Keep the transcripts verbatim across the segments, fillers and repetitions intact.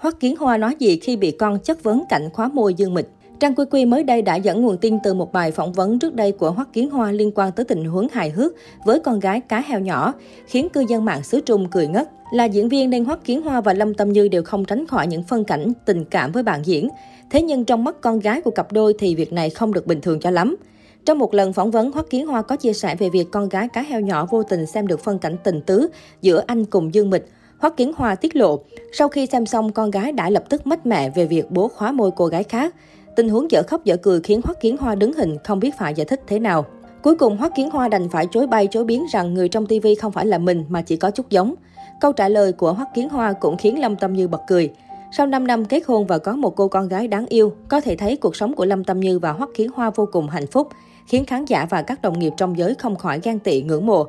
Hoắc Kiến Hoa nói gì khi bị con chất vấn cảnh khóa môi Dương Mịch? Trang quy quy mới đây đã dẫn nguồn tin từ một bài phỏng vấn trước đây của Hoắc Kiến Hoa liên quan tới tình huống hài hước với con gái Cá Heo Nhỏ, khiến cư dân mạng xứ Trung cười ngất. Là diễn viên nên Hoắc Kiến Hoa và Lâm Tâm Như đều không tránh khỏi những phân cảnh tình cảm với bạn diễn. Thế nhưng trong mắt con gái của cặp đôi thì việc này không được bình thường cho lắm. Trong một lần phỏng vấn, Hoắc Kiến Hoa có chia sẻ về việc con gái Cá Heo Nhỏ vô tình xem được phân cảnh tình tứ giữa anh cùng Dương Mịch. Hoắc Kiến Hoa tiết lộ, sau khi xem xong con gái đã lập tức mách mẹ về việc bố khóa môi cô gái khác. Tình huống dở khóc dở cười khiến Hoắc Kiến Hoa đứng hình không biết phải giải thích thế nào. Cuối cùng Hoắc Kiến Hoa đành phải chối bay chối biến rằng người trong ti vi không phải là mình mà chỉ có chút giống. Câu trả lời của Hoắc Kiến Hoa cũng khiến Lâm Tâm Như bật cười. Sau năm năm kết hôn và có một cô con gái đáng yêu, có thể thấy cuộc sống của Lâm Tâm Như và Hoắc Kiến Hoa vô cùng hạnh phúc, khiến khán giả và các đồng nghiệp trong giới không khỏi ghen tị ngưỡng mộ.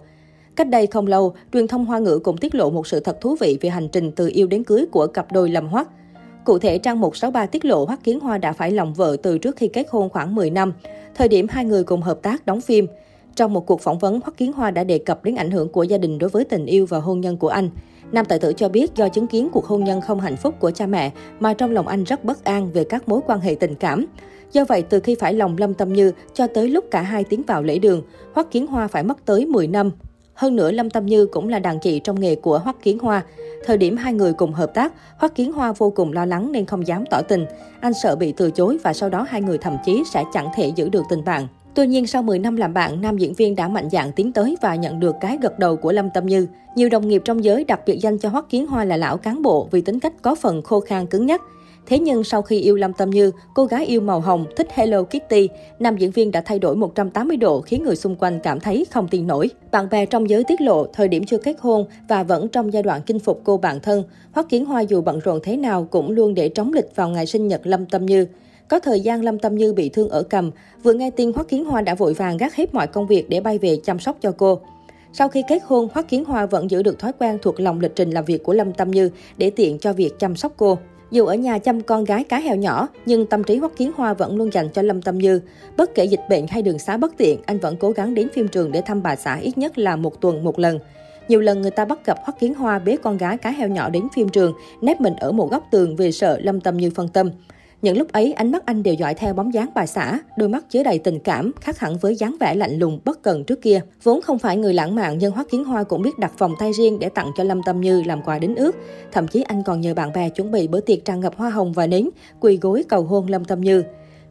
Cách đây không lâu, truyền thông Hoa ngữ cũng tiết lộ một sự thật thú vị về hành trình từ yêu đến cưới của cặp đôi Lâm Hoắc. Cụ thể, trang một sáu ba tiết lộ Hoắc Kiến Hoa đã phải lòng vợ từ trước khi kết hôn khoảng mười năm, thời điểm hai người cùng hợp tác đóng phim. Trong một cuộc phỏng vấn, Hoắc Kiến Hoa đã đề cập đến ảnh hưởng của gia đình đối với tình yêu và hôn nhân của anh. Nam tài tử cho biết do chứng kiến cuộc hôn nhân không hạnh phúc của cha mẹ mà trong lòng anh rất bất an về các mối quan hệ tình cảm. Do vậy, từ khi phải lòng Lâm Tâm Như cho tới lúc cả hai tiến vào lễ đường, Hoắc Kiến Hoa phải mất tới mười năm. Hơn nữa, Lâm Tâm Như cũng là đàn chị trong nghề của Hoắc Kiến Hoa. Thời điểm hai người cùng hợp tác, Hoắc Kiến Hoa vô cùng lo lắng nên không dám tỏ tình. Anh sợ bị từ chối và sau đó hai người thậm chí sẽ chẳng thể giữ được tình bạn. Tuy nhiên, sau mười năm làm bạn, nam diễn viên đã mạnh dạn tiến tới và nhận được cái gật đầu của Lâm Tâm Như. Nhiều đồng nghiệp trong giới đặt biệt danh cho Hoắc Kiến Hoa là lão cán bộ vì tính cách có phần khô khan cứng nhắc. Thế nhưng sau khi yêu Lâm Tâm Như, cô gái yêu màu hồng, thích Hello Kitty, nam diễn viên đã thay đổi một trăm tám mươi độ khiến người xung quanh cảm thấy không tin nổi. Bạn bè trong giới tiết lộ, thời điểm chưa kết hôn và vẫn trong giai đoạn chinh phục cô bạn thân, Hoắc Kiến Hoa dù bận rộn thế nào cũng luôn để trống lịch vào ngày sinh nhật Lâm Tâm Như. Có thời gian Lâm Tâm Như bị thương ở cằm, vừa nghe tin Hoắc Kiến Hoa đã vội vàng gác hết mọi công việc để bay về chăm sóc cho cô. Sau khi kết hôn, Hoắc Kiến Hoa vẫn giữ được thói quen thuộc lòng lịch trình làm việc của Lâm Tâm Như để tiện cho việc chăm sóc cô. Dù ở nhà chăm con gái Cá Heo Nhỏ, nhưng tâm trí Hoắc Kiến Hoa vẫn luôn dành cho Lâm Tâm Như. Bất kể dịch bệnh hay đường xá bất tiện, anh vẫn cố gắng đến phim trường để thăm bà xã ít nhất là một tuần một lần. Nhiều lần người ta bắt gặp Hoắc Kiến Hoa bế con gái Cá Heo Nhỏ đến phim trường, nép mình ở một góc tường vì sợ Lâm Tâm Như phân tâm. Những lúc ấy, ánh mắt anh đều dõi theo bóng dáng bà xã, đôi mắt chứa đầy tình cảm, khác hẳn với dáng vẻ lạnh lùng bất cần trước kia. Vốn không phải người lãng mạn nhưng Hoắc Kiến Hoa cũng biết đặt vòng tay riêng để tặng cho Lâm Tâm Như làm quà đính ước. Thậm chí anh còn nhờ bạn bè chuẩn bị bữa tiệc tràn ngập hoa hồng và nến, quỳ gối cầu hôn Lâm Tâm Như.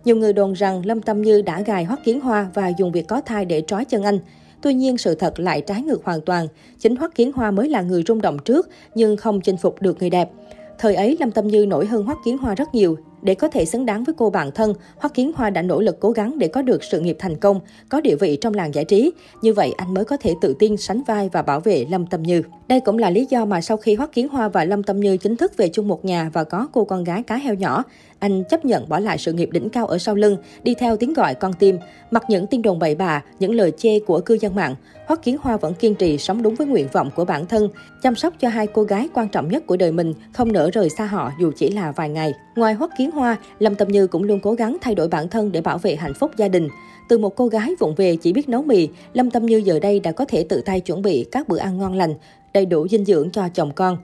Nhiều người đồn rằng Lâm Tâm Như đã gài Hoắc Kiến Hoa và dùng việc có thai để trói chân anh. Tuy nhiên, sự thật lại trái ngược hoàn toàn. Chính Hoắc Kiến Hoa mới là người rung động trước nhưng không chinh phục được người đẹp. Thời ấy, Lâm Tâm Như nổi hơn Hoắc Kiến Hoa rất nhiều. Để có thể xứng đáng với cô bạn thân, Hoắc Kiến Hoa đã nỗ lực cố gắng để có được sự nghiệp thành công, có địa vị trong làng giải trí. Như vậy, anh mới có thể tự tin sánh vai và bảo vệ Lâm Tâm Như. Đây cũng là lý do mà sau khi Hoắc Kiến Hoa và Lâm Tâm Như chính thức về chung một nhà và có cô con gái Cá Heo Nhỏ, anh chấp nhận bỏ lại sự nghiệp đỉnh cao ở sau lưng, đi theo tiếng gọi con tim. Mặc những tin đồn bậy bạ, những lời chê của cư dân mạng, Hoắc Kiến Hoa vẫn kiên trì sống đúng với nguyện vọng của bản thân, chăm sóc cho hai cô gái quan trọng nhất của đời mình, không nỡ rời xa họ dù chỉ là vài ngày. Ngoài Hoắc Kiến Hoa, Lâm Tâm Như cũng luôn cố gắng thay đổi bản thân để bảo vệ hạnh phúc gia đình. Từ một cô gái vụng về chỉ biết nấu mì, Lâm Tâm Như giờ đây đã có thể tự tay chuẩn bị các bữa ăn ngon lành, đầy đủ dinh dưỡng cho chồng con.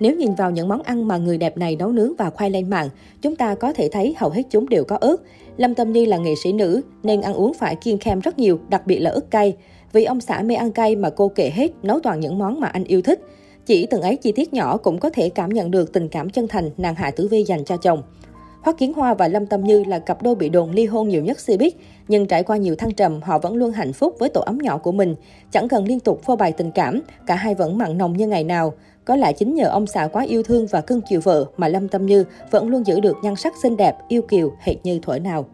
Nếu nhìn vào những món ăn mà người đẹp này nấu nướng và khoe lên mạng, chúng ta có thể thấy hầu hết chúng đều có ớt. Lâm Tâm Như là nghệ sĩ nữ nên ăn uống phải kiêng khem rất nhiều, đặc biệt là ớt cay. Vì ông xã mê ăn cay mà cô kệ hết, nấu toàn những món mà anh yêu thích. Chỉ từng ấy chi tiết nhỏ cũng có thể cảm nhận được tình cảm chân thành nàng Hạ Tử Vy dành cho chồng. Hoắc Kiến Hoa và Lâm Tâm Như là cặp đôi bị đồn ly hôn nhiều nhất Cbiz, nhưng trải qua nhiều thăng trầm, họ vẫn luôn hạnh phúc với tổ ấm nhỏ của mình. Chẳng cần liên tục phô bày tình cảm, cả hai vẫn mặn nồng như ngày nào. Có lẽ chính nhờ ông xã quá yêu thương và cưng chiều vợ mà Lâm Tâm Như vẫn luôn giữ được nhan sắc xinh đẹp, yêu kiều hệt như thuở nào.